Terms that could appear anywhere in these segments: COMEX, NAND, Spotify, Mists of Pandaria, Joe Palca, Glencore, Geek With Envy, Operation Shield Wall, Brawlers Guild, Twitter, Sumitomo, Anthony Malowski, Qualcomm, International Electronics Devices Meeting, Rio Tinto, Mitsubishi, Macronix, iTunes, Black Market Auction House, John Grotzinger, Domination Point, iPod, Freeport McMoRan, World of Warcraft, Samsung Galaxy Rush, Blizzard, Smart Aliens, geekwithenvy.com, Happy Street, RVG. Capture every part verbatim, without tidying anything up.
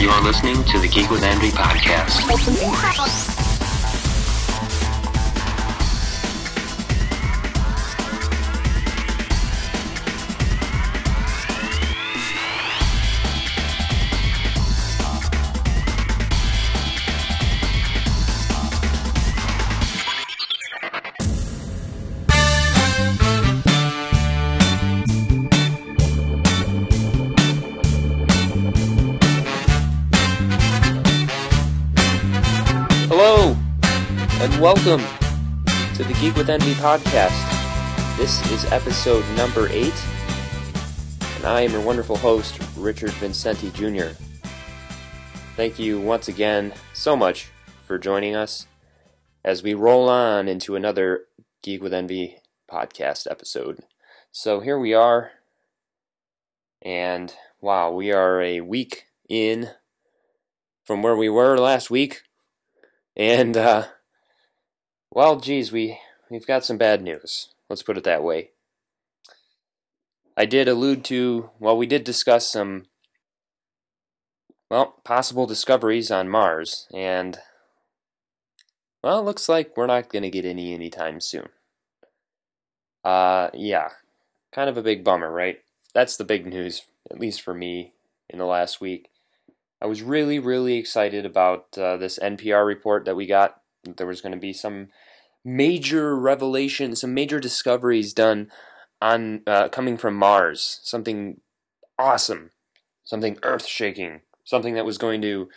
You are listening to the Geek With Envy podcast. Welcome to the Geek With Envy podcast. This is episode number eight, and I am your wonderful host, Richard Vincenti Junior Thank you once again so much for joining us as we roll on into another Geek With Envy podcast episode. So here we are, and wow, we are a week in from where we were last week, and uh... well, geez, we, we've got some bad news. Let's put it that way. I did allude to, well, we did discuss some, well, possible discoveries on Mars, and, well, it looks like we're not going to get any anytime soon. Uh, yeah, kind of a big bummer, right? That's the big news, at least for me, in the last week. I was really, really excited about uh, this N P R report that we got. There was going to be some major revelation, some major discoveries done on uh, coming from Mars. Something awesome, something earth-shaking, something that was going to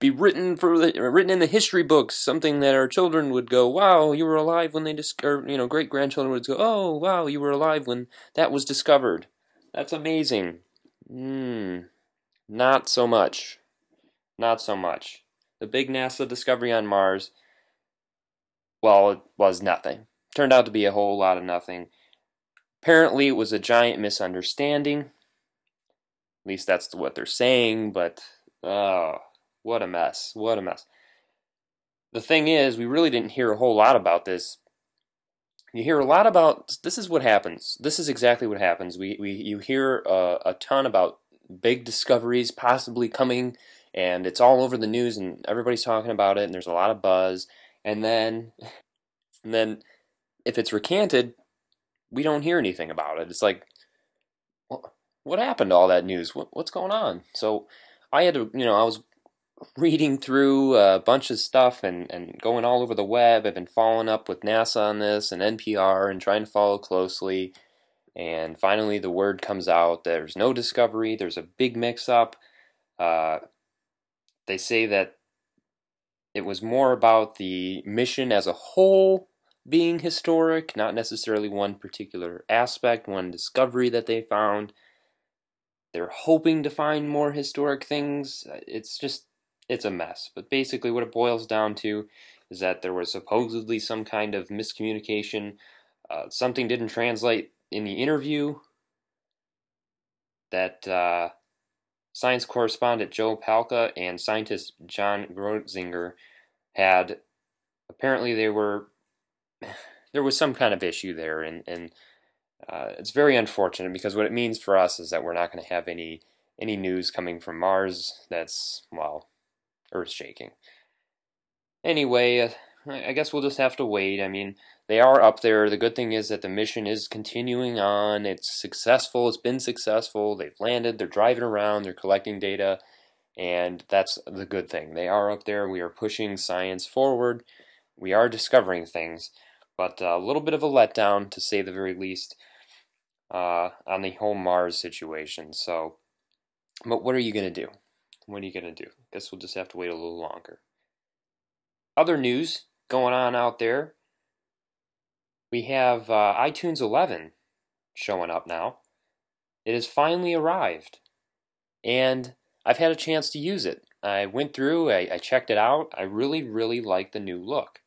be written for the, written in the history books. Something that our children would go, "Wow, you were alive when they discovered." You know, great-grandchildren would go, "Oh, wow, you were alive when that was discovered. That's amazing." Hmm. Not so much. Not so much. The big NASA discovery on Mars. Well, it was nothing. Turned out to be a whole lot of nothing. Apparently, it was a giant misunderstanding. At least that's what they're saying, but oh, what a mess. What a mess. The thing is, we really didn't hear a whole lot about this. You hear a lot about, this is what happens. This is exactly what happens. We, we You hear a, a ton about big discoveries possibly coming, and it's all over the news, and everybody's talking about it, and there's a lot of buzz. And then, and then, if it's recanted, we don't hear anything about it. It's like, well, what happened to all that news? What, what's going on? So I had to, you know, I was reading through a bunch of stuff and, and going all over the web. I've been following up with NASA on this and N P R and trying to follow closely. And finally, the word comes out. There's no discovery. There's a big mix-up. Uh, they say that it was more about the mission as a whole being historic, not necessarily one particular aspect, one discovery that they found. They're hoping to find more historic things. It's just, it's a mess. But basically what it boils down to is that there was supposedly some kind of miscommunication. Uh, something didn't translate in the interview that uh, science correspondent Joe Palca and scientist John Grotzinger had. Apparently they were, there was some kind of issue there, and, and uh, it's very unfortunate because what it means for us is that we're not going to have any any news coming from Mars that's, well, earth-shaking. Anyway, I guess we'll just have to wait. I mean, they are up there. The good thing is that the mission is continuing on. It's successful. It's been successful. They've landed. They're driving around. They're collecting data. And that's the good thing. They are up there. We are pushing science forward. We are discovering things. But a little bit of a letdown, to say the very least, uh, on the whole Mars situation. So, but what are you going to do? What are you going to do? I guess we'll just have to wait a little longer. Other news going on out there. We have uh, iTunes eleven showing up now. It has finally arrived, and I've had a chance to use it. I went through, I, I checked it out. I really, really like the new look.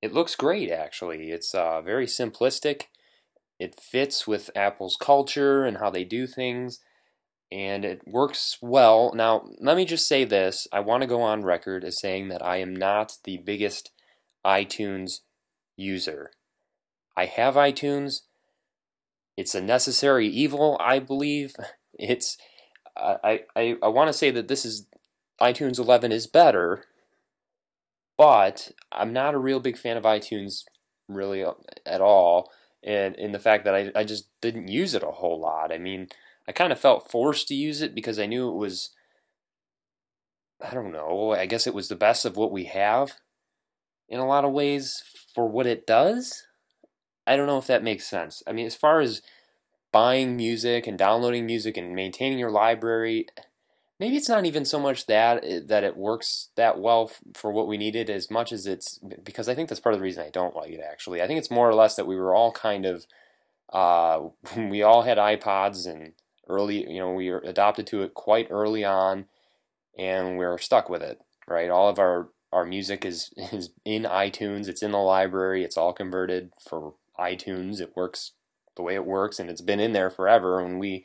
It looks great, actually. It's uh, very simplistic. It fits with Apple's culture and how they do things, and it works well. Now, let me just say this. I want to go on record as saying that I am not the biggest iTunes user. I have iTunes. It's a necessary evil, I believe. It's I I, I want to say that this is iTunes eleven is better, but I'm not a real big fan of iTunes really at all, and in the fact that I, I just didn't use it a whole lot. I mean, I kind of felt forced to use it because I knew it was, I don't know, I guess it was the best of what we have in a lot of ways for what it does. I don't know if that makes sense. I mean, as far as buying music and downloading music and maintaining your library, maybe it's not even so much that that it works that well f- for what we needed as much as it's, because I think that's part of the reason I don't like it, actually. I think it's more or less that we were all kind of, uh, we all had iPods and early, you know, we were adopted to it quite early on, and we're stuck with it, right? All of our, our music is, is in iTunes, it's in the library, it's all converted for iTunes, it works the way it works, and it's been in there forever, and we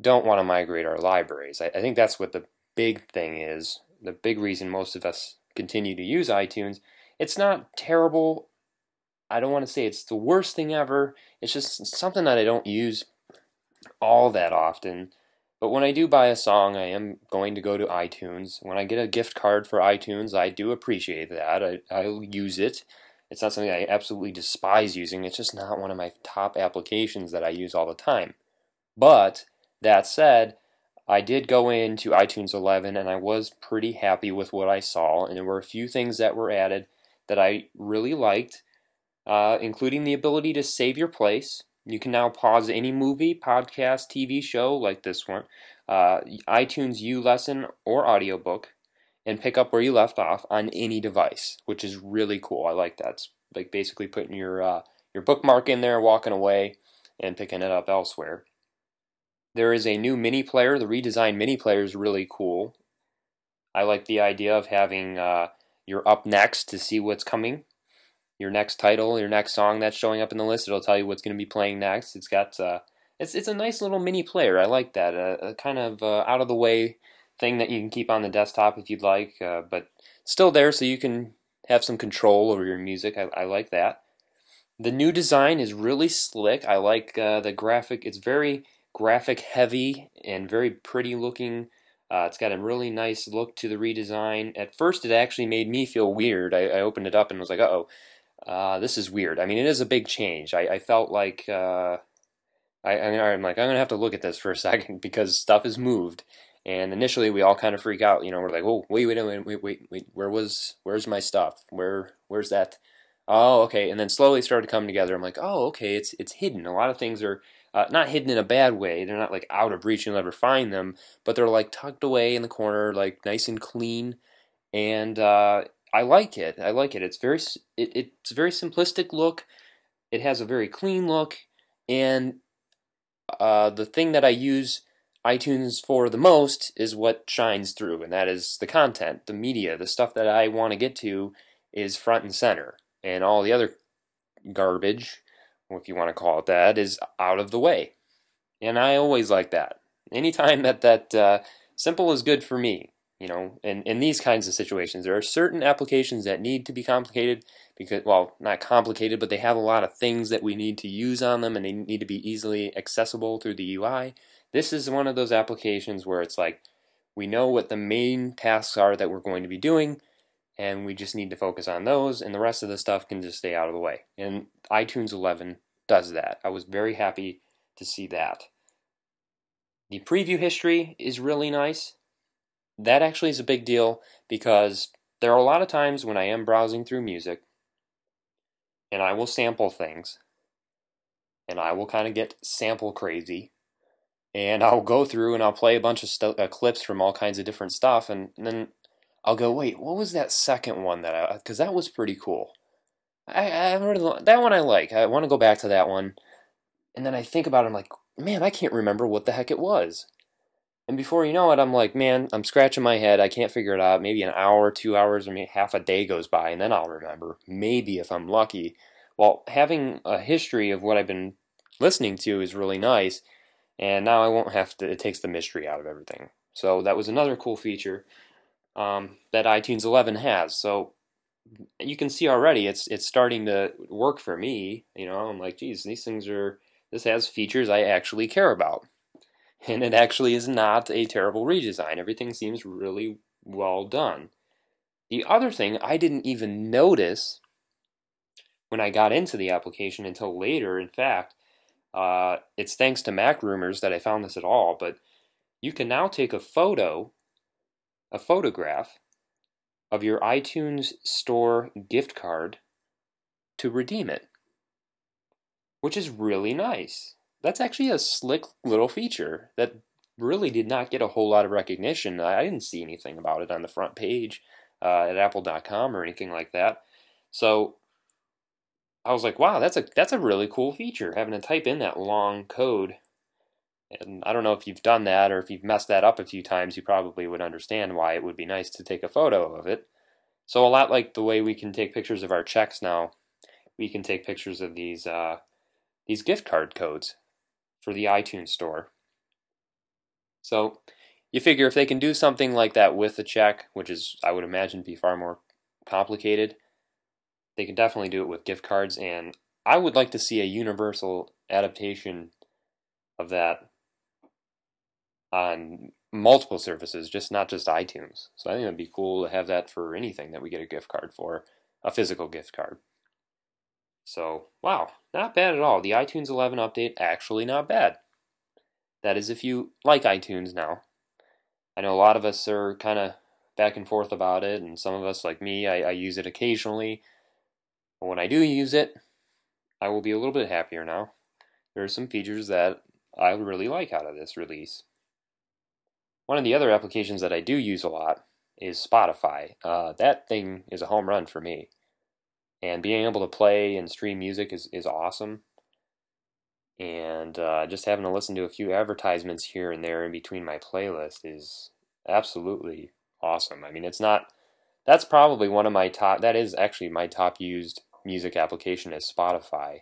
don't want to migrate our libraries. I, I think that's what the big thing is, the big reason most of us continue to use iTunes. It's not terrible. I don't want to say it's the worst thing ever. It's just something that I don't use all that often. But when I do buy a song, I am going to go to iTunes. When I get a gift card for iTunes, I do appreciate that. I, I'll use it. It's not something I absolutely despise using. It's just not one of my top applications that I use all the time. But that said, I did go into iTunes eleven, and I was pretty happy with what I saw, and there were a few things that were added that I really liked, uh, including the ability to save your place. You can now pause any movie, podcast, T V show like this one, uh, iTunes U lesson or audiobook, and pick up where you left off on any device, which is really cool. I like that. It's like basically putting your uh, your bookmark in there, walking away, and picking it up elsewhere. There is a new mini player. The redesigned mini player is really cool. I like the idea of having uh, your up next to see what's coming. Your next title, your next song that's showing up in the list, it'll tell you what's going to be playing next. It's got uh, it's it's a nice little mini player. I like that. A, a kind of uh, out of the way thing that you can keep on the desktop if you'd like, uh, but still there so you can have some control over your music. I, I like that. The new design is really slick. I like uh, the graphic. It's very graphic heavy and very pretty looking. Uh, it's got a really nice look to the redesign. At first, it actually made me feel weird. I, I opened it up and was like, uh-oh, uh, this is weird. I mean, it is a big change. I, I felt like, uh, I, I, I'm like, I'm going to have to look at this for a second because stuff has moved. And initially, we all kind of freak out. You know, we're like, oh, wait, wait, wait, wait, wait, wait. Where was, where's my stuff? Where, where's that? Oh, okay. And then slowly started to come together. I'm like, oh, okay, it's it's hidden. A lot of things are uh, not hidden in a bad way. They're not like out of reach. You'll never find them. But they're like tucked away in the corner, like nice and clean. And uh, I like it. I like it. It's very it, it's a very simplistic look. It has a very clean look. And uh, the thing that I use iTunes for the most is what shines through, and that is the content, the media, the stuff that I want to get to is front and center, and all the other garbage, if you want to call it that, is out of the way. And I always like that. Anytime that that uh, simple is good for me, you know, in, in these kinds of situations. There are certain applications that need to be complicated because, well, not complicated, but they have a lot of things that we need to use on them, and they need to be easily accessible through the U I. This is one of those applications where it's like, we know what the main tasks are that we're going to be doing, and we just need to focus on those, and the rest of the stuff can just stay out of the way. And iTunes eleven does that. I was very happy to see that. The preview history is really nice. That actually is a big deal because there are a lot of times when I am browsing through music, and I will sample things, and I will kind of get sample crazy. And I'll go through and I'll play a bunch of st- uh, clips from all kinds of different stuff. And, and then I'll go, wait, what was that second one? that I Because that was pretty cool. I, I really, that one I like. I want to go back to that one. And then I think about it. I'm like, man, I can't remember what the heck it was. And before you know it, I'm like, man, I'm scratching my head. I can't figure it out. Maybe an hour, two hours, or maybe half a day goes by. And then I'll remember. Maybe if I'm lucky. Well, having a history of what I've been listening to is really nice. And now I won't have to, it takes the mystery out of everything. So that was another cool feature um, that iTunes eleven has. So you can see already it's it's starting to work for me. You know, I'm like, geez, these things are, this has features I actually care about. And it actually is not a terrible redesign. Everything seems really well done. The other thing I didn't even notice when I got into the application until later, in fact, uh, it's thanks to Mac Rumors that I found this at all, but you can now take a photo, a photograph, of your iTunes Store gift card to redeem it, which is really nice. That's actually a slick little feature that really did not get a whole lot of recognition. I didn't see anything about it on the front page uh, at apple dot com or anything like that. So I was like, wow, that's a that's a really cool feature, having to type in that long code. And I don't know if you've done that or if you've messed that up a few times, you probably would understand why it would be nice to take a photo of it. So a lot like the way we can take pictures of our checks now, we can take pictures of these uh, these gift card codes for the iTunes Store. So you figure if they can do something like that with a check, which is, I would imagine, be far more complicated, they can definitely do it with gift cards. And I would like to see a universal adaptation of that on multiple services, just not just iTunes. So I think it'd be cool to have that for anything that we get a gift card for, a physical gift card. So, wow, not bad at all. The iTunes eleven update, actually not bad. That is if you like iTunes now. I know a lot of us are kind of back and forth about it, and some of us, like me, I, I use it occasionally. But when I do use it, I will be a little bit happier now. There are some features that I really like out of this release. One of the other applications that I do use a lot is Spotify. Uh, that thing is a home run for me. And being able to play and stream music is, is awesome. And uh, just having to listen to a few advertisements here and there in between my playlist is absolutely awesome. I mean, it's not, that's probably one of my top, that is actually my top used music application is Spotify.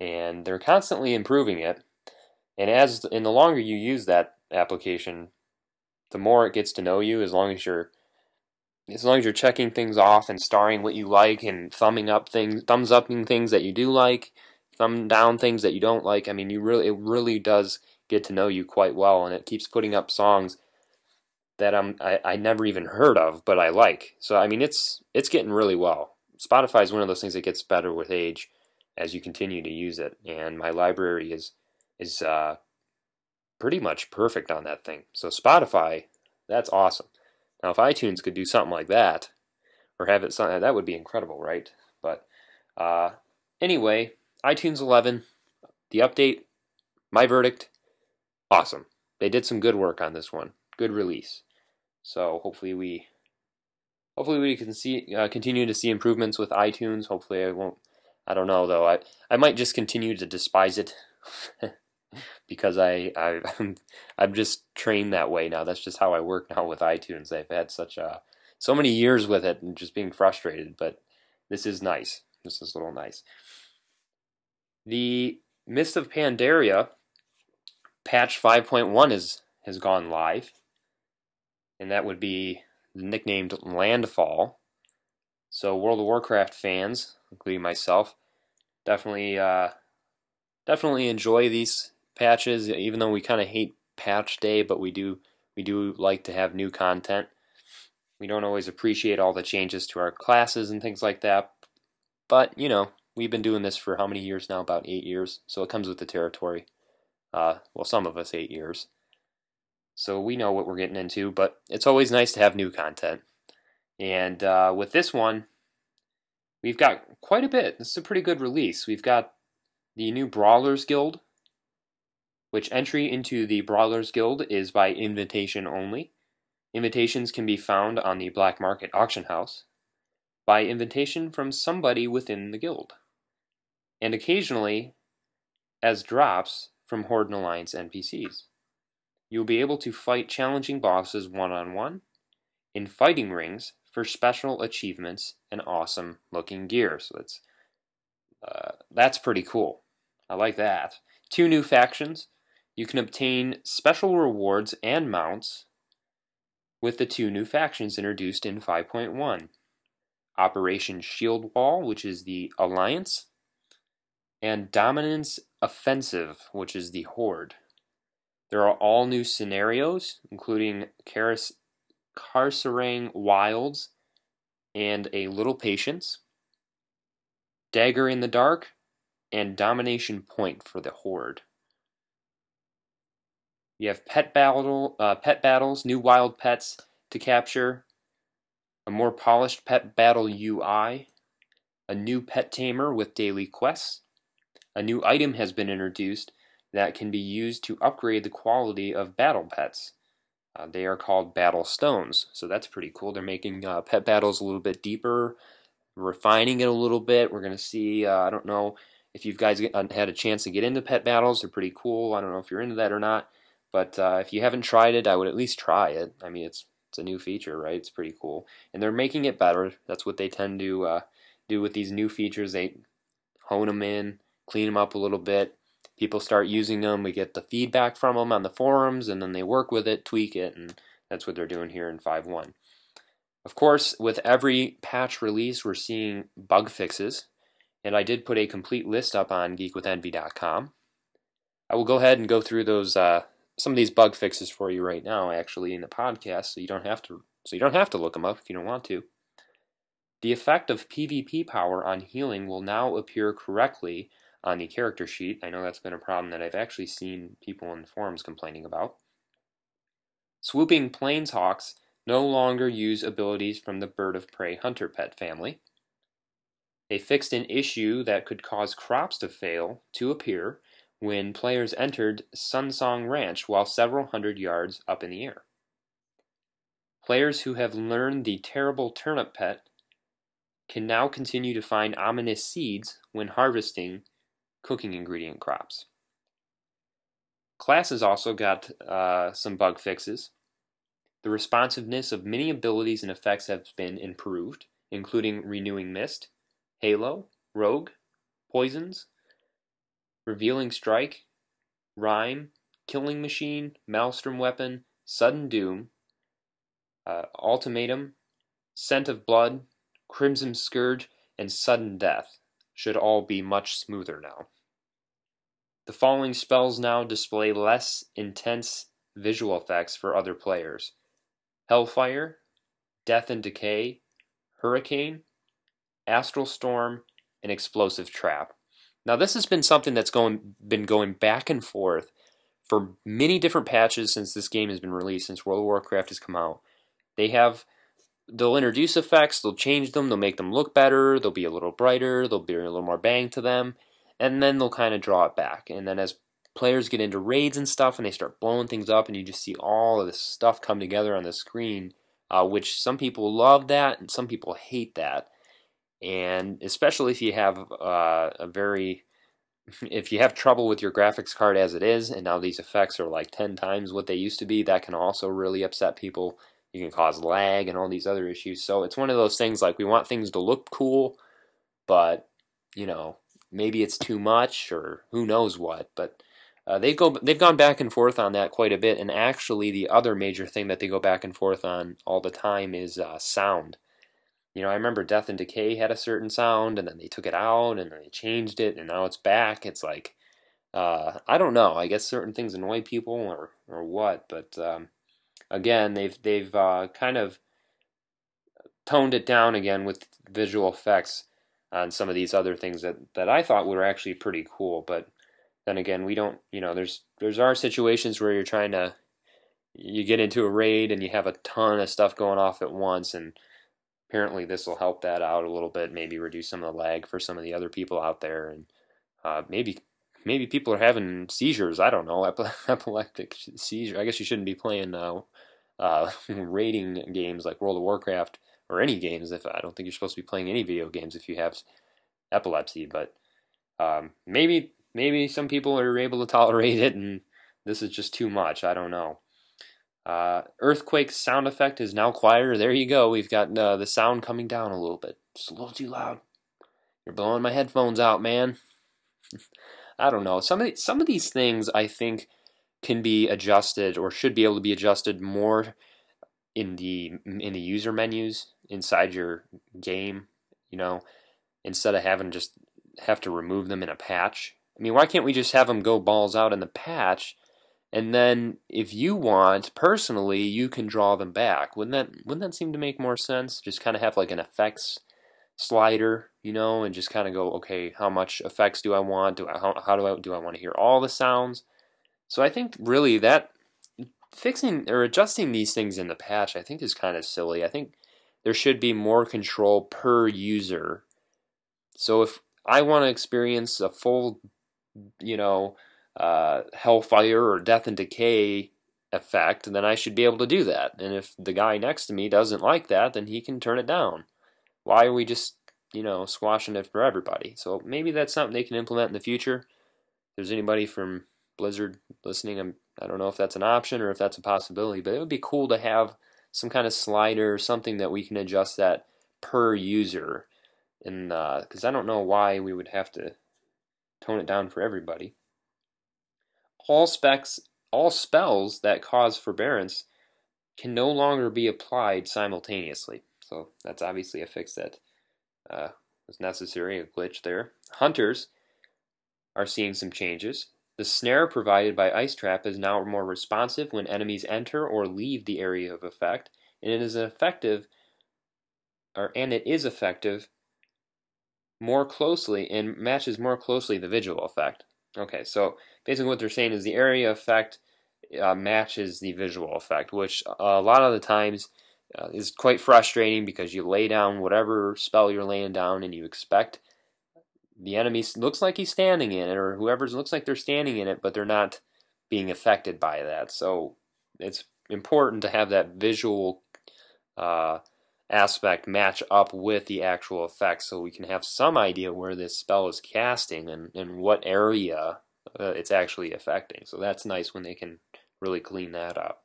And they're constantly improving it. And as, and the longer you use that application, the more it gets to know you, as long as you're, as long as you're checking things off and starring what you like and thumbing up things, thumbs upping things that you do like, thumb down things that you don't like. I mean, you really, it really does get to know you quite well, and it keeps putting up songs that I'm, I, I never even heard of, but I like. So, I mean, it's it's getting really well. Spotify is one of those things that gets better with age as you continue to use it, and my library is is uh, pretty much perfect on that thing. So Spotify, that's awesome. Now, if iTunes could do something like that, or have it something, that would be incredible, right? But uh, anyway, iTunes eleven, the update, my verdict, awesome. They did some good work on this one. Good release. So hopefully we, hopefully we can see uh, continue to see improvements with iTunes. Hopefully I won't. I don't know though. I I might just continue to despise it because I, I I'm I'm just trained that way now. That's just how I work now with iTunes. I've had such a so many years with it and just being frustrated. But this is nice. This is a little nice. The Mists of Pandaria patch five point one is has gone live, and that would be nicknamed Landfall. So World of Warcraft fans, including myself, definitely uh, definitely enjoy these patches. Even though we kind of hate patch day, but we do we do like to have new content. We don't always appreciate all the changes to our classes and things like that, but you know. We've been doing this for how many years now? About eight years. So it comes with the territory. Uh, well, some of us, eight years. So we know what we're getting into, but it's always nice to have new content. And uh, with this one, we've got quite a bit. This is a pretty good release. We've got the new Brawlers Guild, which entry into the Brawlers Guild is by invitation only. Invitations can be found on the Black Market Auction House by invitation from somebody within the guild, and occasionally as drops from Horde and Alliance N P Cs. You'll be able to fight challenging bosses one-on-one in fighting rings for special achievements and awesome looking gear. So that's, uh, that's pretty cool. I like that. Two new factions. You can obtain special rewards and mounts with the two new factions introduced in five point one. Operation Shield Wall, which is the Alliance, and Dominance Offensive, which is the Horde. There are all new scenarios, including Carcerang Carcerang Wilds and A Little Patience, Dagger in the Dark, and Domination Point for the Horde. You have pet battle, uh, pet battles, new wild pets to capture, a more polished pet battle U I, a new pet tamer with daily quests. A new item has been introduced that can be used to upgrade the quality of battle pets. Uh, they are called Battle Stones, so that's pretty cool. They're making uh, pet battles a little bit deeper, refining it a little bit. We're going to see, uh, I don't know if you guys had a chance to get into pet battles. They're pretty cool. I don't know if you're into that or not, but uh, if you haven't tried it, I would at least try it. I mean, it's it's a new feature, right? It's pretty cool. And they're making it better. That's what they tend to uh, do with these new features. They hone them in, clean them up a little bit. People start using them. We get the feedback from them on the forums, and then they work with it, tweak it, and that's what they're doing here in five point one. Of course, with every patch release, we're seeing bug fixes, and I did put a complete list up on geek with envy dot com. I will go ahead and go through those uh, some of these bug fixes for you right now, actually, in the podcast, so you don't have to so you don't have to look them up if you don't want to. The effect of PvP power on healing will now appear correctly on the character sheet. I know that's been a problem that I've actually seen people in the forums complaining about. Swooping Planeswalkers no longer use abilities from the Bird of Prey Hunter pet family. They fixed an issue that could cause crops to fail to appear when players entered Sunsong Ranch while several hundred yards up in the air. Players who have learned the terrible turnip pet can now continue to find ominous seeds when harvesting cooking ingredient crops. Classes also got uh, some bug fixes. The responsiveness of many abilities and effects have been improved, including Renewing Mist, Halo, Rogue, Poisons, Revealing Strike, Rhyme, Killing Machine, Maelstrom Weapon, Sudden Doom, uh, Ultimatum, Scent of Blood, Crimson Scourge, and Sudden Death should all be much smoother now. The following spells now display less intense visual effects for other players: Hellfire, Death and Decay, Hurricane, Astral Storm, and Explosive Trap. Now this has been something that's going been going back and forth for many different patches since this game has been released, since World of Warcraft has come out. They have They'll introduce effects, they'll change them, they'll make them look better, they'll be a little brighter, they'll be a little more bang to them, and then they'll kind of draw it back. And then as players get into raids and stuff and they start blowing things up and you just see all of this stuff come together on the screen, uh, which some people love that and some people hate that. And especially if you have uh, a very... if you have trouble with your graphics card as it is, and now these effects are like ten times what they used to be, that can also really upset people. You can cause lag and all these other issues. So it's one of those things, like, we want things to look cool, but, you know, maybe it's too much or who knows what. But uh, they go, they've gone back and forth on that quite a bit. And actually the other major thing that they go back and forth on all the time is uh, sound. You know, I remember Death and Decay had a certain sound, and then they took it out, and then they changed it, and now it's back. It's like, uh, I don't know. I guess certain things annoy people or, or what, but... Um, Again, they've they've uh, kind of toned it down again with visual effects on some of these other things that, that I thought were actually pretty cool. But then again, we don't, you know, there's there's our situations where you're trying to, you get into a raid and you have a ton of stuff going off at once, and apparently this will help that out a little bit, maybe reduce some of the lag for some of the other people out there, and uh, maybe... Maybe people are having seizures. I don't know. Epileptic seizure. I guess you shouldn't be playing uh, uh, raiding games like World of Warcraft or any games. If I don't think you're supposed to be playing any video games if you have epilepsy. But um, maybe maybe some people are able to tolerate it, and this is just too much. I don't know. Uh, earthquake sound effect is now quieter. There you go. We've got uh, the sound coming down a little bit. It's a little too loud. You're blowing my headphones out, man. I don't know. Some of the, some of these things I think can be adjusted, or should be able to be adjusted more in the in the user menus inside your game. You know, instead of having just have to remove them in a patch. I mean, why can't we just have them go balls out in the patch, And then if you want, personally, you can draw them back. Wouldn't that wouldn't that seem to make more sense? Just kind of have like an effects slider, you know, and just kind of go, okay, how much effects do I want? Do I how, how do I do I want to hear all the sounds? So I think really that fixing or adjusting these things in the patch, I think, is kind of silly. I think there should be more control per user. So if I want to experience a full, you know, uh, hellfire or death and decay effect, then I should be able to do that. And if the guy next to me doesn't like that, then he can turn it down. Why are we just, you know, squashing it for everybody? So maybe that's something they can implement in the future. If there's anybody from Blizzard listening, I'm, I don't know if that's an option or if that's a possibility, but it would be cool to have some kind of slider or something that we can adjust that per user. And because uh, I don't know why we would have to tone it down for everybody. All specs, all spells that cause forbearance can no longer be applied simultaneously. So that's obviously a fix that uh, was necessary, a glitch there. Hunters are seeing some changes. The snare provided by Ice Trap is now more responsive when enemies enter or leave the area of effect, and it is effective, or and it is effective more closely and matches more closely the visual effect. Okay, so basically what they're saying is the area effect uh, matches the visual effect, which a lot of the times uh, is quite frustrating because you lay down whatever spell you're laying down and you expect the enemy looks like he's standing in it, or whoever looks like they're standing in it, but they're not being affected by that. So it's important to have that visual uh, aspect match up with the actual effect so we can have some idea where this spell is casting and, and what area uh, it's actually affecting. So that's nice when they can really clean that up.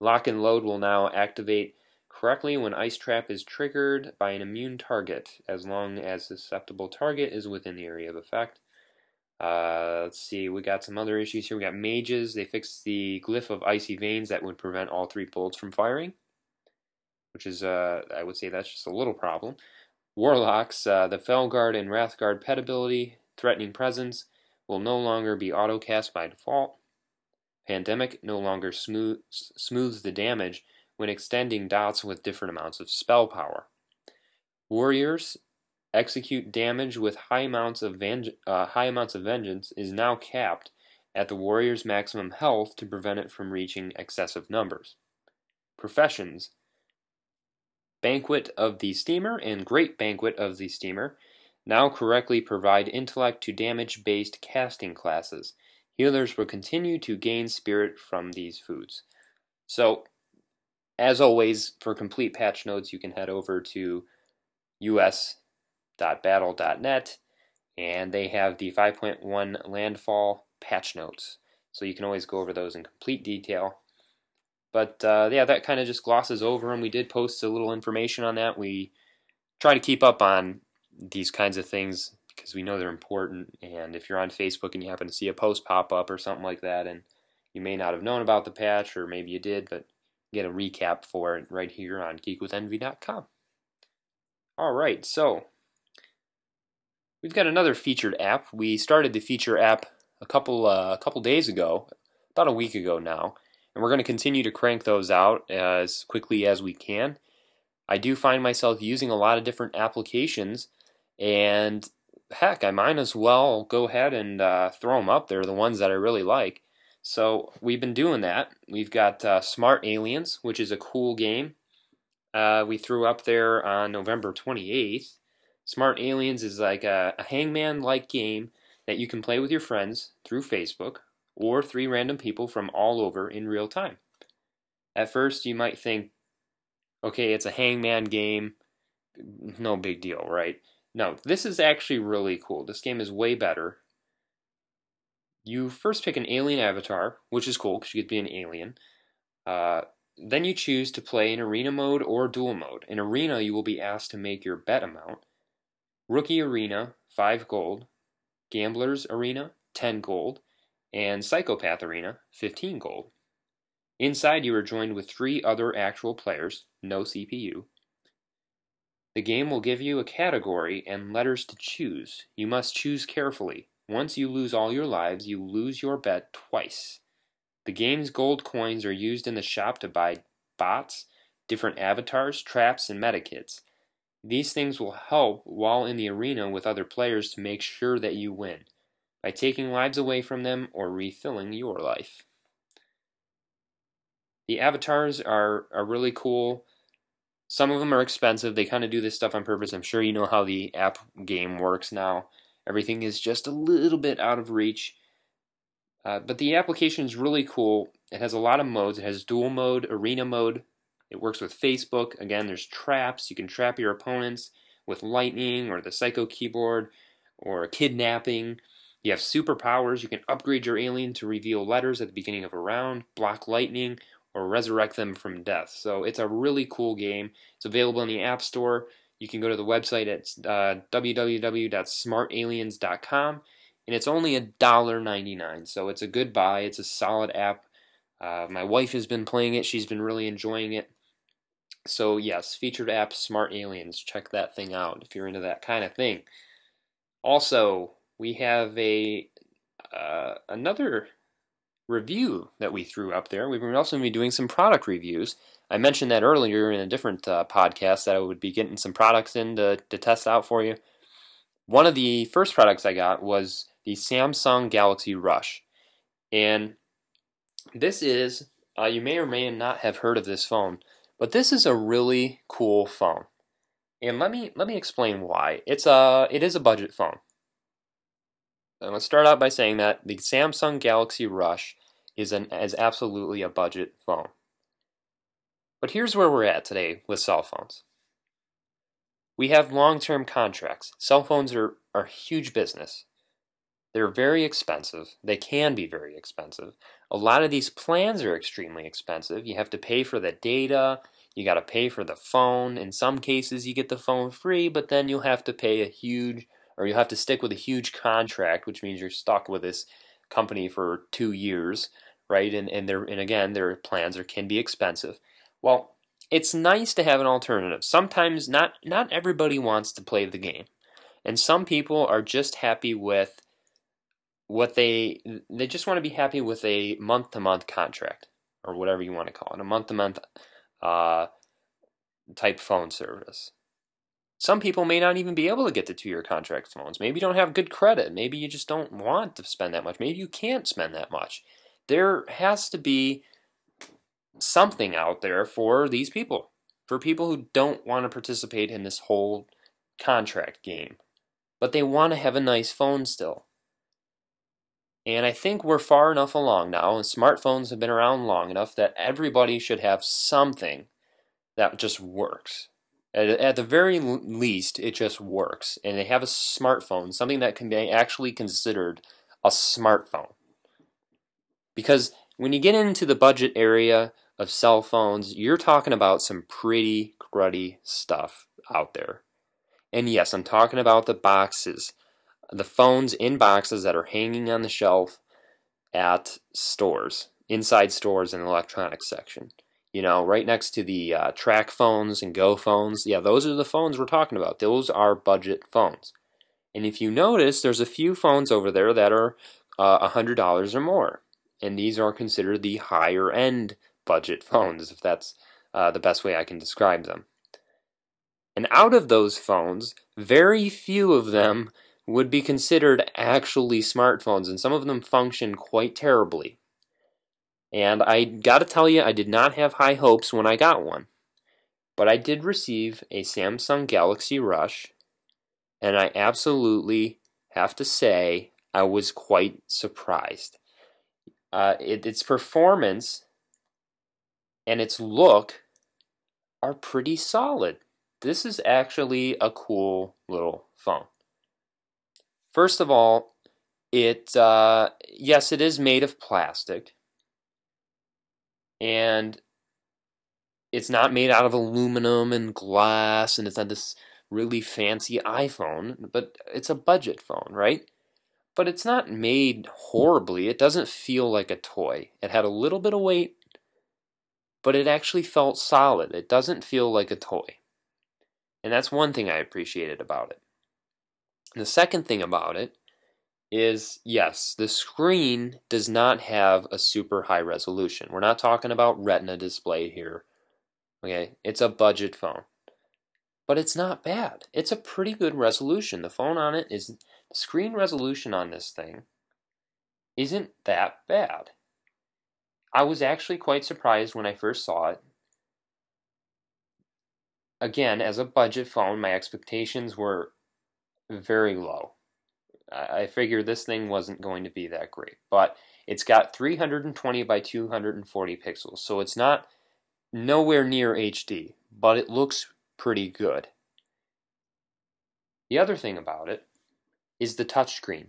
Lock and Load will now activate correctly when Ice Trap is triggered by an immune target, as long as the susceptible target is within the area of effect. Uh, let's see, we got some other issues here. We got Mages. They fixed the glyph of Icy Veins that would prevent all three bolts from firing, which is, uh, I would say that's just a little problem. Warlocks, uh, the Felguard and Wrathguard pet ability, Threatening Presence, will no longer be auto-cast by default. Pandemic no longer smooth, smooths the damage when extending dots with different amounts of spell power. Warriors, execute damage with high amounts of uh, high amounts of vengeance is now capped at the warrior's maximum health to prevent it from reaching excessive numbers. Professions, Banquet of the Steamer and Great Banquet of the Steamer now correctly provide intellect to damage-based casting classes. Healers will continue to gain spirit from these foods. So, as always, for complete patch notes, you can head over to u s dot battle dot net, and they have the five point one Landfall patch notes. So you can always go over those in complete detail. But uh, yeah, that kind of just glosses over them. We did post a little information on that. We try to keep up on these kinds of things because we know they're important. And if you're on Facebook and you happen to see a post pop up or something like that, and you may not have known about the patch, or maybe you did, but get a recap for it right here on geek with envy dot com. Alright, so we've got another featured app. We started the feature app a couple uh, a couple days ago, about a week ago now, and we're going to continue to crank those out as quickly as we can. I do find myself using a lot of different applications, and heck, I might as well go ahead and uh, throw them up there, the ones that I really like. So we've been doing that. We've got uh, Smart Aliens, which is a cool game. Uh, we threw up there on November twenty-eighth. Smart Aliens is like a, a Hangman-like game that you can play with your friends through Facebook or three random people from all over in real time. At first, you might think, okay, it's a Hangman game, no big deal, right? No, this is actually really cool. This game is way better. You first pick an alien avatar, which is cool because you get to be an alien. Uh, then you choose to play in arena mode or duel mode. In arena, you will be asked to make your bet amount. Rookie arena, five gold. Gamblers arena, ten gold. And psychopath arena, fifteen gold. Inside, you are joined with three other actual players, no C P U. The game will give you a category and letters to choose. You must choose carefully. Once you lose all your lives, you lose your bet twice. The game's gold coins are used in the shop to buy bots, different avatars, traps, and medikits. These things will help while in the arena with other players to make sure that you win, by taking lives away from them or refilling your life. The avatars are, are really cool. Some of them are expensive. They kind of do this stuff on purpose. I'm sure you know how the app game works now. Everything is just a little bit out of reach. Uh, but the application is really cool. It has a lot of modes. It has duel mode, arena mode. It works with Facebook. Again, there's traps. You can trap your opponents with lightning or the psycho keyboard or kidnapping. You have superpowers. You can upgrade your alien to reveal letters at the beginning of a round, block lightning, or resurrect them from death. So it's a really cool game. It's available in the App Store. You can go to the website at uh, w w w dot smart aliens dot com. And it's only one dollar ninety-nine, so it's a good buy. It's a solid app. Uh, my wife has been playing it. She's been really enjoying it. So yes, featured app Smart Aliens. Check that thing out if you're into that kind of thing. Also, we have a uh, another review that we threw up there. We've also been doing some product reviews. I mentioned that earlier in a different uh, podcast that I would be getting some products in to, to test out for you. One of the first products I got was the Samsung Galaxy Rush. And this is, uh, you may or may not have heard of this phone, but this is a really cool phone. And let me let me explain why. It's a, it is a budget phone. I'm going to start out by saying that the Samsung Galaxy Rush is, an, is absolutely a budget phone. But here's where we're at today with cell phones. We have long-term contracts. Cell phones are, are a huge business. They're very expensive. They can be very expensive. A lot of these plans are extremely expensive. You have to pay for the data. You got to pay for the phone. In some cases, you get the phone free, but then you'll have to pay a huge, or you'll have to stick with a huge contract, which means you're stuck with this company for two years, right? And and they're, and again, their plans are can be expensive. Well, it's nice to have an alternative. Sometimes not not everybody wants to play the game. And some people are just happy with what they they just want to be happy with a month-to-month contract or whatever you want to call it, a month-to-month uh, type phone service. Some people may not even be able to get the two-year contract phones. Maybe you don't have good credit. Maybe you just don't want to spend that much. Maybe you can't spend that much. There has to be something out there for these people, for people who don't want to participate in this whole contract game, but they want to have a nice phone still. And I think we're far enough along now, and smartphones have been around long enough that everybody should have something that just works. At, at the very least, it just works, and they have a smartphone, something that can be actually considered a smartphone. Because when you get into the budget area of cell phones, you're talking about some pretty cruddy stuff out there. And yes, I'm talking about the boxes, the phones in boxes that are hanging on the shelf at stores, inside stores in the electronics section. You know, right next to the uh, track phones and go phones. Yeah, those are the phones we're talking about. Those are budget phones. And if you notice, there's a few phones over there that are uh, one hundred dollars or more. And these are considered the higher-end budget phones, if that's uh, the best way I can describe them. And out of those phones, very few of them would be considered actually smartphones, and some of them function quite terribly. And I gotta tell you, I did not have high hopes when I got one. But I did receive a Samsung Galaxy Rush, and I absolutely have to say I was quite surprised. Uh, it, its performance and its look are pretty solid. This is actually a cool little phone. First of all, it uh, yes, it is made of plastic, and it's not made out of aluminum and glass, and it's not this really fancy iPhone, but it's a budget phone, right? But it's not made horribly. It doesn't feel like a toy. It had a little bit of weight, but it actually felt solid. It doesn't feel like a toy. And that's one thing I appreciated about it. The second thing about it is, yes, the screen does not have a super high resolution. We're not talking about Retina display here. Okay, it's a budget phone. But it's not bad. It's a pretty good resolution. The phone on it is, the screen resolution on this thing isn't that bad. I was actually quite surprised when I first saw it. Again, as a budget phone, my expectations were very low. I figured this thing wasn't going to be that great. But it's got three hundred twenty by two hundred forty pixels, so it's not nowhere near H D, but it looks pretty good. The other thing about it is the touchscreen.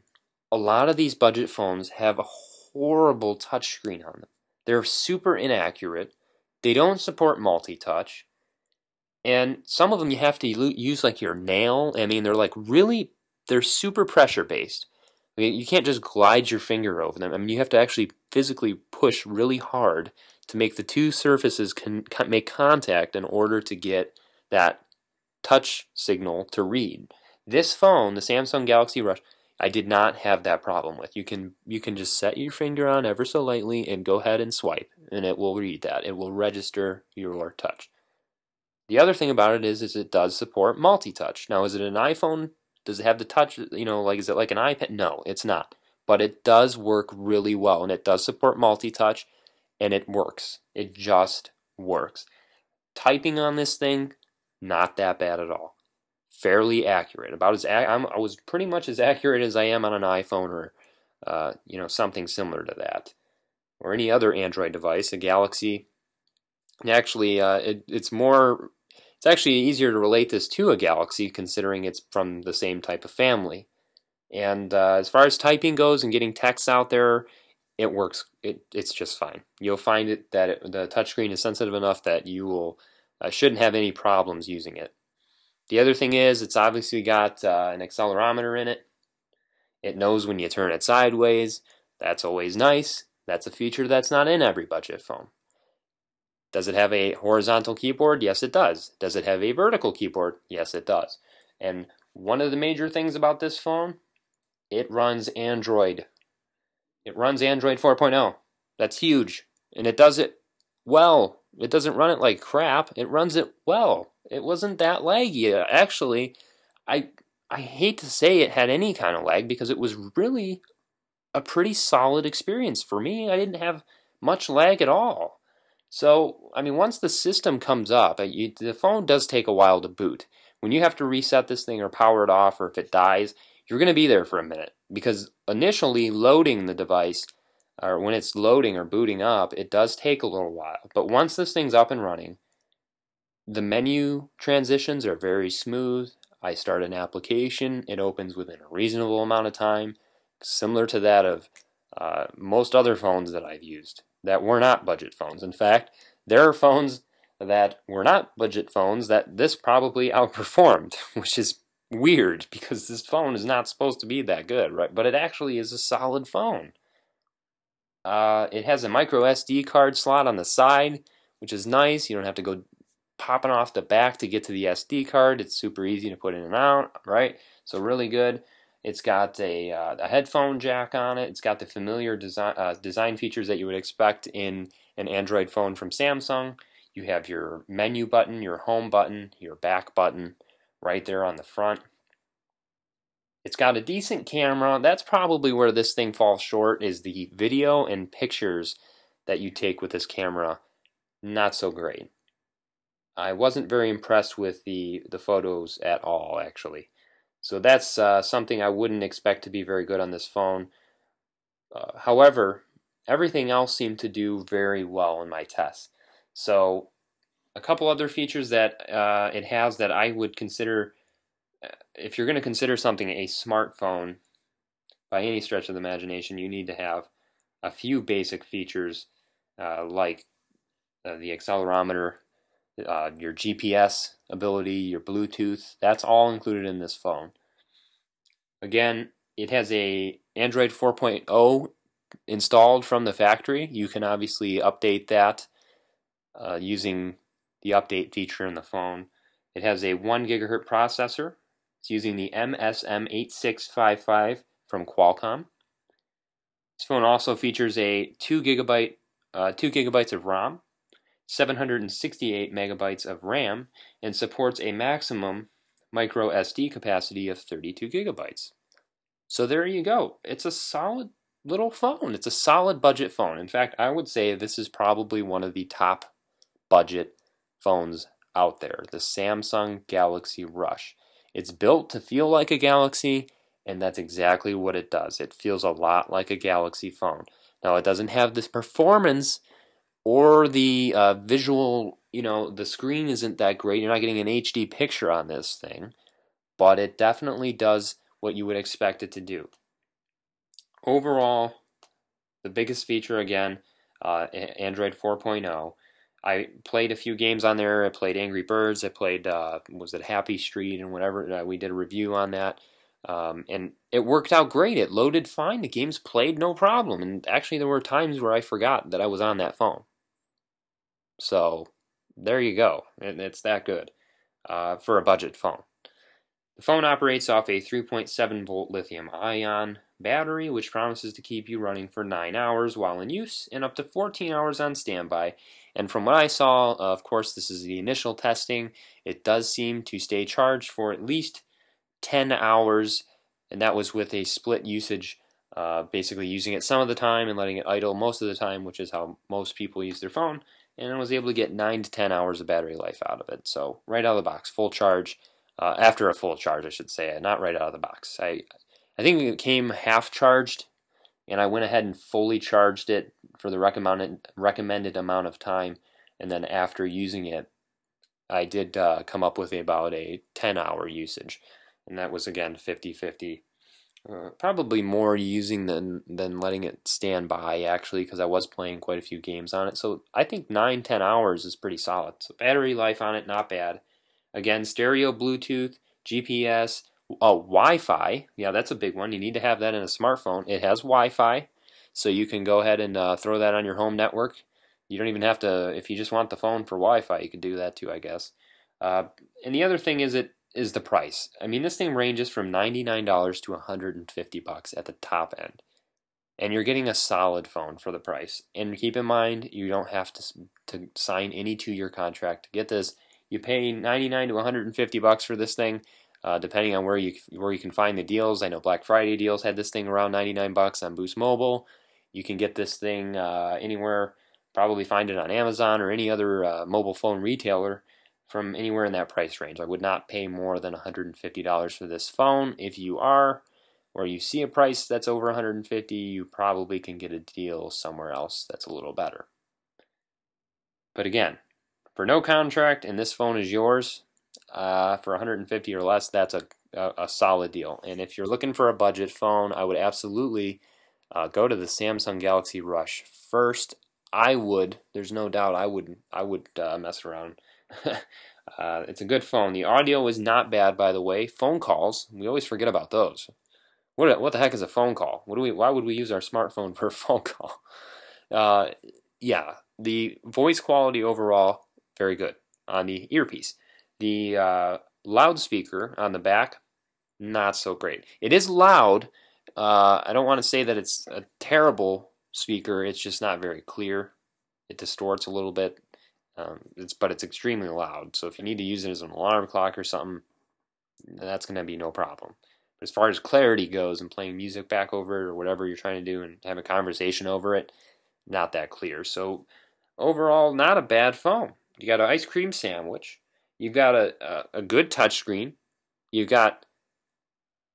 A lot of these budget phones have a horrible touchscreen on them. They're super inaccurate. They don't support multi-touch. And some of them you have to use like your nail. I mean, they're like really, they're super pressure-based. I mean, you can't just glide your finger over them. I mean, you have to actually physically push really hard to make the two surfaces con- make contact in order to get that touch signal to read. This phone, the Samsung Galaxy Rush, I did not have that problem with. You can you can just set your finger on ever so lightly and go ahead and swipe, and it will read that. It will register your touch. The other thing about it is, is it does support multi-touch. Now, is it an iPhone? Does it have the touch, you know, like, is it like an iPad? No, it's not. But it does work really well, and it does support multi-touch, and it works. It just works. Typing on this thing, not that bad at all. Fairly accurate. About as ac- I'm, I was pretty much as accurate as I am on an iPhone or uh, you know, something similar to that, or any other Android device. A Galaxy, actually, uh, it, it's more. It's actually easier to relate this to a Galaxy, considering it's from the same type of family. And uh, as far as typing goes and getting texts out there, it works. It, it's just fine. You'll find it that it, the touchscreen is sensitive enough that you will uh, shouldn't have any problems using it. The other thing is, it's obviously got uh, an accelerometer in it. It knows when you turn it sideways. That's always nice. That's a feature that's not in every budget phone. Does it have a horizontal keyboard? Yes, it does. Does it have a vertical keyboard? Yes, it does. And one of the major things about this phone, it runs Android. It runs Android four point oh. That's huge. And it does it well. It doesn't run it like crap. It runs it well. It wasn't that laggy. Actually, I I hate to say it had any kind of lag, because it was really a pretty solid experience for me. I didn't have much lag at all. So, I mean, once the system comes up, you, the phone does take a while to boot. When you have to reset this thing or power it off, or if it dies, you're going to be there for a minute. Because initially loading the device, or when it's loading or booting up, it does take a little while. But once this thing's up and running, the menu transitions are very smooth. I start an application, it opens within a reasonable amount of time, similar to that of uh, most other phones that I've used that were not budget phones. In fact, there are phones that were not budget phones that this probably outperformed, which is weird because this phone is not supposed to be that good, right? But it actually is a solid phone. Uh, it has a micro S D card slot on the side, which is nice. You don't have to go popping off the back to get to the S D card. It's super easy to put in and out, right? So really good. It's got a, uh, a headphone jack on it. It's got the familiar design uh, design features that you would expect in an Android phone from Samsung. You have your menu button, your home button, your back button right there on the front. It's got a decent camera. That's probably where this thing falls short, is the video and pictures that you take with this camera. Not so great. I wasn't very impressed with the, the photos at all, actually. So that's uh, something I wouldn't expect to be very good on this phone. Uh, however, everything else seemed to do very well in my tests. So a couple other features that uh, it has that I would consider, if you're going to consider something a smartphone by any stretch of the imagination, you need to have a few basic features uh, like uh, the accelerometer, Uh, your G P S ability, your Bluetooth. That's all included in this phone. Again, it has a Android four point oh installed from the factory. You can obviously update that uh, using the update feature in the phone. It has a one gigahertz processor. It's using the M S M eight six five five from Qualcomm. This phone also features a two gigabyte, uh, two gigabytes of ROM, seven hundred sixty-eight megabytes of RAM, and supports a maximum micro S D capacity of thirty-two gigabytes. So there you go. It's a solid little phone. It's a solid budget phone. In fact, I would say this is probably one of the top budget phones out there, the Samsung Galaxy Rush. It's built to feel like a Galaxy, and that's exactly what it does. It feels a lot like a Galaxy phone. Now, it doesn't have this performance or the uh, visual, you know, the screen isn't that great. You're not getting an H D picture on this thing, but it definitely does what you would expect it to do. Overall, the biggest feature, again, uh, Android four point oh. I played a few games on there. I played Angry Birds. I played, uh, was it Happy Street and whatever. We did a review on that. Um, and it worked out great. It loaded fine. The games played no problem. And actually, there were times where I forgot that I was on that phone. So there you go. It, it's that good uh, for a budget phone. The phone operates off a three point seven volt lithium-ion battery, which promises to keep you running for nine hours while in use and up to fourteen hours on standby. And from what I saw, uh, of course, this is the initial testing, it does seem to stay charged for at least ten hours, and that was with a split usage, uh, basically using it some of the time and letting it idle most of the time, which is how most people use their phone, and I was able to get nine to ten hours of battery life out of it. So right out of the box, full charge. Uh, after a full charge, I should say, not right out of the box. I I think it came half charged, and I went ahead and fully charged it for the recommended recommended amount of time, and then after using it, I did uh, come up with about a ten hour usage, and that was, again, fifty fifty. Uh, probably more using than, than letting it stand by, actually, because I was playing quite a few games on it, so I think nine to ten hours is pretty solid. So battery life on it, not bad. Again, stereo, Bluetooth, G P S, oh, Wi-Fi. Yeah, that's a big one. You need to have that in a smartphone. It has Wi-Fi, so you can go ahead and uh, throw that on your home network. You don't even have to, if you just want the phone for Wi-Fi, you can do that too, I guess. Uh, and the other thing is it is the price. I mean, this thing ranges from ninety-nine dollars to one hundred fifty bucks at the top end. And you're getting a solid phone for the price. And keep in mind, you don't have to, to sign any two-year contract to get this. You pay ninety-nine to one hundred fifty bucks for this thing, uh, depending on where you where you can find the deals. I know Black Friday deals had this thing around ninety-nine bucks on Boost Mobile. You can get this thing uh, anywhere, probably find it on Amazon or any other uh, mobile phone retailer from anywhere in that price range. I would not pay more than one hundred fifty dollars for this phone. If you are, or you see a price that's over one hundred fifty dollars, you probably can get a deal somewhere else that's a little better. But again, for no contract, and this phone is yours, uh, for one hundred fifty dollars or less, that's a, a, a solid deal. And if you're looking for a budget phone, I would absolutely uh, go to the Samsung Galaxy Rush first. I would. There's no doubt I would I would uh, mess around. uh, it's a good phone. The audio is not bad, by the way. Phone calls, we always forget about those. What what the heck is a phone call? What do we? Why would we use our smartphone for a phone call? Uh, yeah, the voice quality overall, very good on the earpiece. The uh, loudspeaker on the back, not so great. It is loud. Uh, I don't want to say that it's a terrible speaker. It's just not very clear. It distorts a little bit, um, it's, but it's extremely loud. So if you need to use it as an alarm clock or something, that's going to be no problem. But as far as clarity goes and playing music back over it or whatever you're trying to do and have a conversation over it, not that clear. So overall, not a bad phone. You got an ice cream sandwich. You've got a, a, a good touchscreen. You've got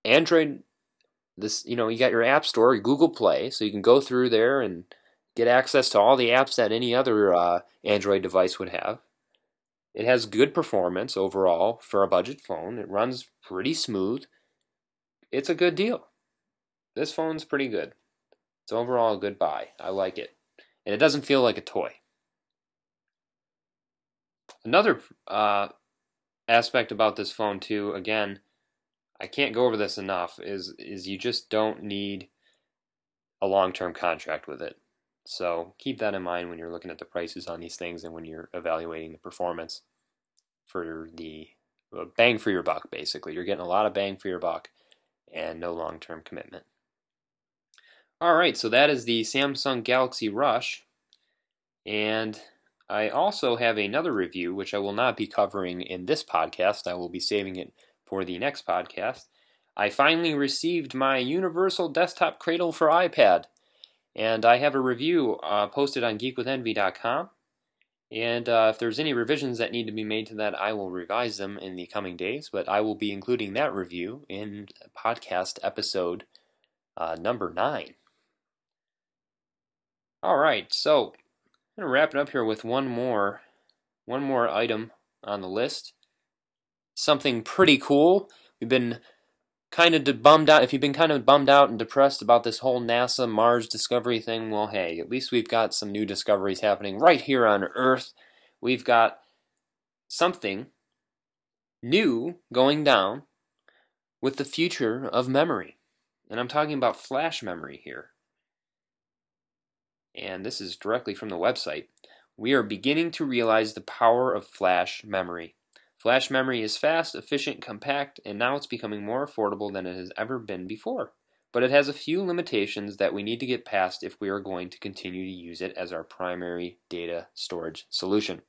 Android. This, you know, you got your App Store, Google Play, so you can go through there and get access to all the apps that any other uh, Android device would have. It has good performance overall for a budget phone. It runs pretty smooth. It's a good deal. This phone's pretty good. It's overall a good buy. I like it, and it doesn't feel like a toy. Another uh, aspect about this phone too, again, I can't go over this enough, is is you just don't need a long-term contract with it. So keep that in mind when you're looking at the prices on these things and when you're evaluating the performance for the bang for your buck, basically. You're getting a lot of bang for your buck and no long-term commitment. Alright, so that is the Samsung Galaxy Rush. And I also have another review, which I will not be covering in this podcast. I will be saving it for the next podcast. I finally received my universal desktop cradle for iPad. And I have a review uh, posted on geek with envy dot com. And uh, if there's any revisions that need to be made to that, I will revise them in the coming days. But I will be including that review in podcast episode uh, number nine. All right, so I'm going to wrap it up here with one more, one more item on the list. Something pretty cool. We've been kind of bummed out. If you've been kind of bummed out and depressed about this whole NASA Mars discovery thing, well, hey, at least we've got some new discoveries happening right here on Earth. We've got something new going down with the future of memory. And I'm talking about flash memory here. And this is directly from the website. We are beginning to realize the power of flash memory. Flash memory is fast, efficient, compact, and now it's becoming more affordable than it has ever been before. But it has a few limitations that we need to get past if we are going to continue to use it as our primary data storage solution.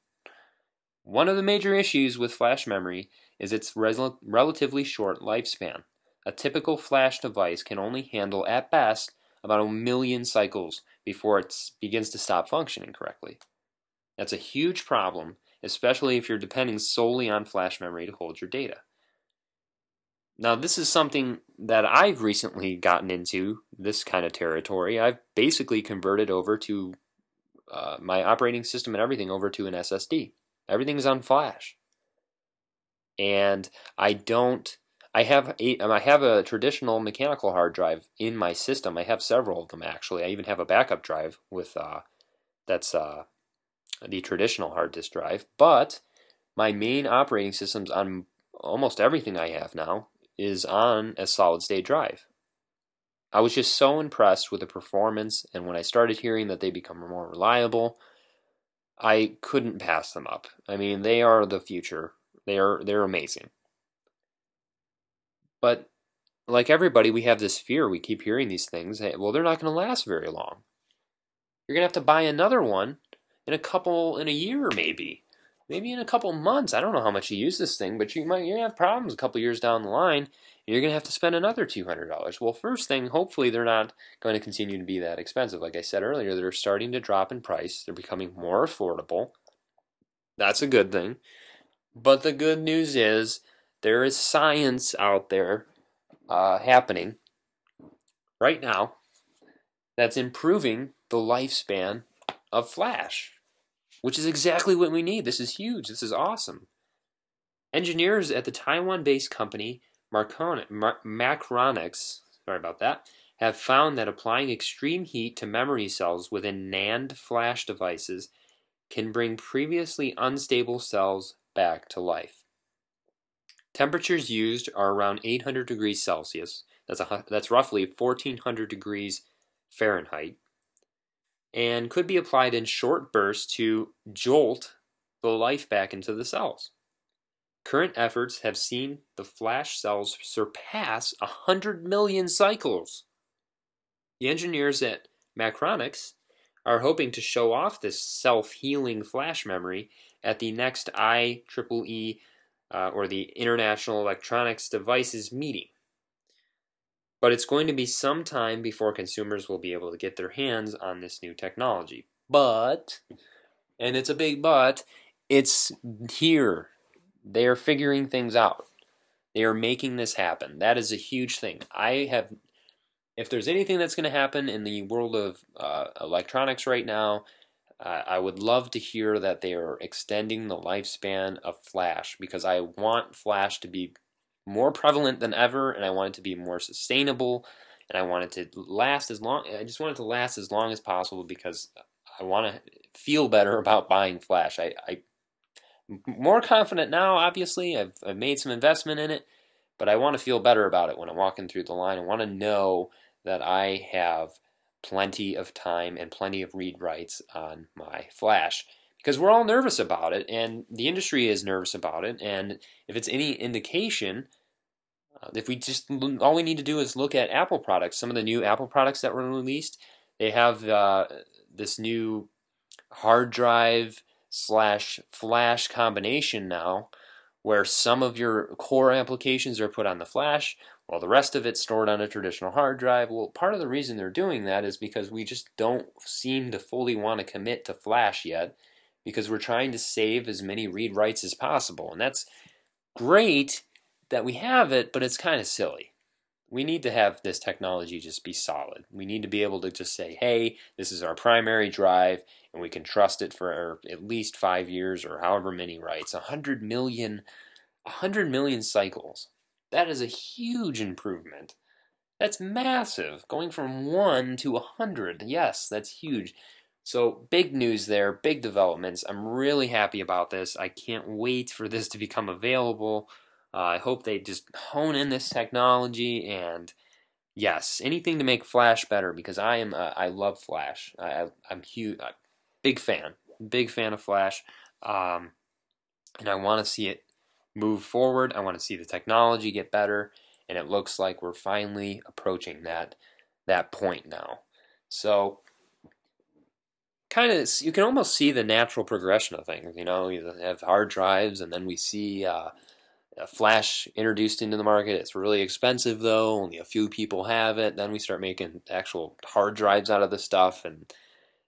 One of the major issues with flash memory is its rel- relatively short lifespan. A typical flash device can only handle, at best, about a million cycles before it begins to stop functioning correctly. That's a huge problem, especially if you're depending solely on flash memory to hold your data. Now, this is something that I've recently gotten into, this kind of territory. I've basically converted over to uh, my operating system and everything over to an S S D. Everything's on flash. And I don't, I have a, I have a traditional mechanical hard drive in my system. I have several of them, actually. I even have a backup drive with, uh, that's, uh, the traditional hard disk drive, but my main operating systems on almost everything I have now is on a solid state drive. I was just so impressed with the performance, and when I started hearing that they become more reliable, I couldn't pass them up. I mean, they are the future. They are they're amazing. But like everybody, we have this fear. We keep hearing these things. Hey, well, they're not going to last very long. You're going to have to buy another one in a couple, in a year maybe, maybe in a couple months. I don't know how much you use this thing, but you might, you're gonna have problems a couple years down the line, and you're gonna have to spend another two hundred dollars. Well, first thing, hopefully they're not going to continue to be that expensive. Like I said earlier, they're starting to drop in price. They're becoming more affordable. That's a good thing. But the good news is there is science out there uh, happening right now that's improving the lifespan of flash, which is exactly what we need. This is huge. This is awesome. Engineers at the Taiwan-based company Marconi, Mar- Macronix, sorry about that, have found that applying extreme heat to memory cells within NAND flash devices can bring previously unstable cells back to life. Temperatures used are around eight hundred degrees Celsius. That's a, that's roughly fourteen hundred degrees Fahrenheit. And could be applied in short bursts to jolt the life back into the cells. Current efforts have seen the flash cells surpass one hundred million cycles. The engineers at Macronix are hoping to show off this self-healing flash memory at the next I triple E, uh, or the International Electronics Devices meeting. But it's going to be some time before consumers will be able to get their hands on this new technology. But, and it's a big but, it's here. They are figuring things out. They are making this happen. That is a huge thing. I have, if there's anything that's going to happen in the world of uh, electronics right now, uh, I would love to hear that they are extending the lifespan of flash, because I want flash to be more prevalent than ever, and I want it to be more sustainable, and I want it to last as long, I just want it to last as long as possible, because I want to feel better about buying flash. I, I'm more confident now, obviously. I've, I've made some investment in it, but I want to feel better about it when I'm walking through the line. I want to know that I have plenty of time and plenty of read rights on my flash. Because we're all nervous about it, and the industry is nervous about it, and if it's any indication, Uh, if we just, all we need to do is look at Apple products. Some of the new Apple products that were released, they have uh, this new hard drive slash flash combination now, where some of your core applications are put on the flash, while the rest of it's stored on a traditional hard drive. Well, part of the reason they're doing that is because we just don't seem to fully want to commit to flash yet, because we're trying to save as many read writes as possible. And that's great that we have it, but it's kind of silly. We need to have this technology just be solid. We need to be able to just say, hey, this is our primary drive, and we can trust it for at least five years or however many writes. one hundred million, one hundred million cycles. That is a huge improvement. That's massive. Going from one to one hundred. Yes, that's huge. So big news there, big developments. I'm really happy about this. I can't wait for this to become available. Uh, I hope they just hone in this technology, and yes, anything to make Flash better, because I am uh, I love Flash. I, I, I'm huge, I'm big fan, big fan of Flash, um, and I want to see it move forward. I want to see the technology get better, and it looks like we're finally approaching that that point now. So, kind of, you can almost see the natural progression of things. You know, you have hard drives, and then we see. Uh, Flash introduced into the market. It's really expensive though. Only a few people have it. Then we start making actual hard drives out of the stuff, and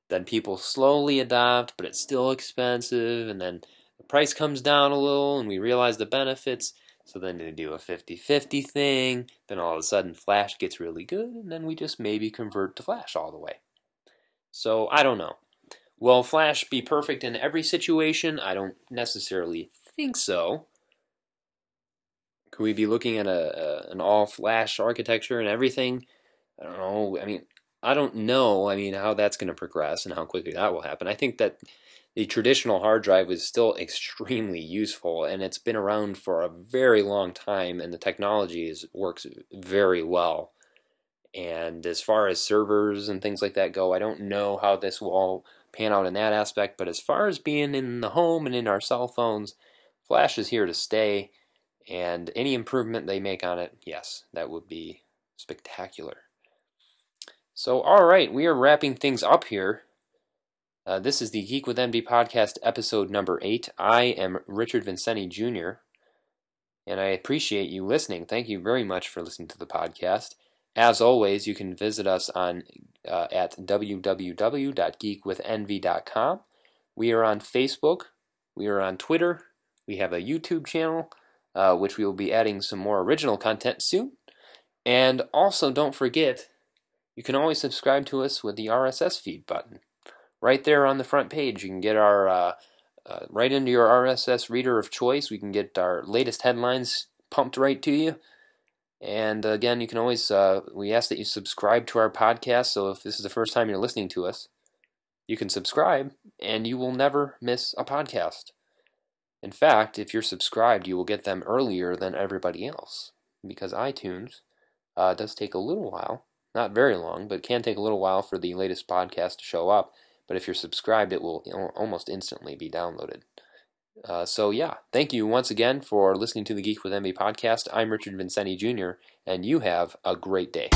then people slowly adopt, but it's still expensive. And then the price comes down a little, and we realize the benefits. So then they do a fifty-fifty thing. Then all of a sudden Flash gets really good, and then we just maybe convert to Flash all the way. So I don't know. Will Flash be perfect in every situation? I don't necessarily think so. Could we be looking at a, a an all-flash architecture and everything? I don't know. I mean, I don't know. I mean, how that's going to progress and how quickly that will happen. I think that the traditional hard drive is still extremely useful, and it's been around for a very long time, and the technology is, works very well. And as far as servers and things like that go, I don't know how this will all pan out in that aspect. But as far as being in the home and in our cell phones, Flash is here to stay. And any improvement they make on it, yes, that would be spectacular. So, all right, we are wrapping things up here. Uh, this is the Geek With Envy podcast, episode number eight. I am Richard Vincenti Junior, and I appreciate you listening. Thank you very much for listening to the podcast. As always, you can visit us on uh, at w w w dot geek with envy dot com. We are on Facebook. We are on Twitter. We have a YouTube channel, Uh, which we will be adding some more original content soon. And also, don't forget, you can always subscribe to us with the R S S feed button. Right there on the front page, you can get our, uh, uh, right into your R S S reader of choice. We can get our latest headlines pumped right to you. And again, you can always, uh, we ask that you subscribe to our podcast, so if this is the first time you're listening to us, you can subscribe, and you will never miss a podcast. In fact, if you're subscribed, you will get them earlier than everybody else, because iTunes uh, does take a little while, not very long, but can take a little while for the latest podcast to show up. But if you're subscribed, it will almost instantly be downloaded. Uh, so yeah, thank you once again for listening to the Geek With Envy podcast. I'm Richard Vincenti Junior, and you have a great day.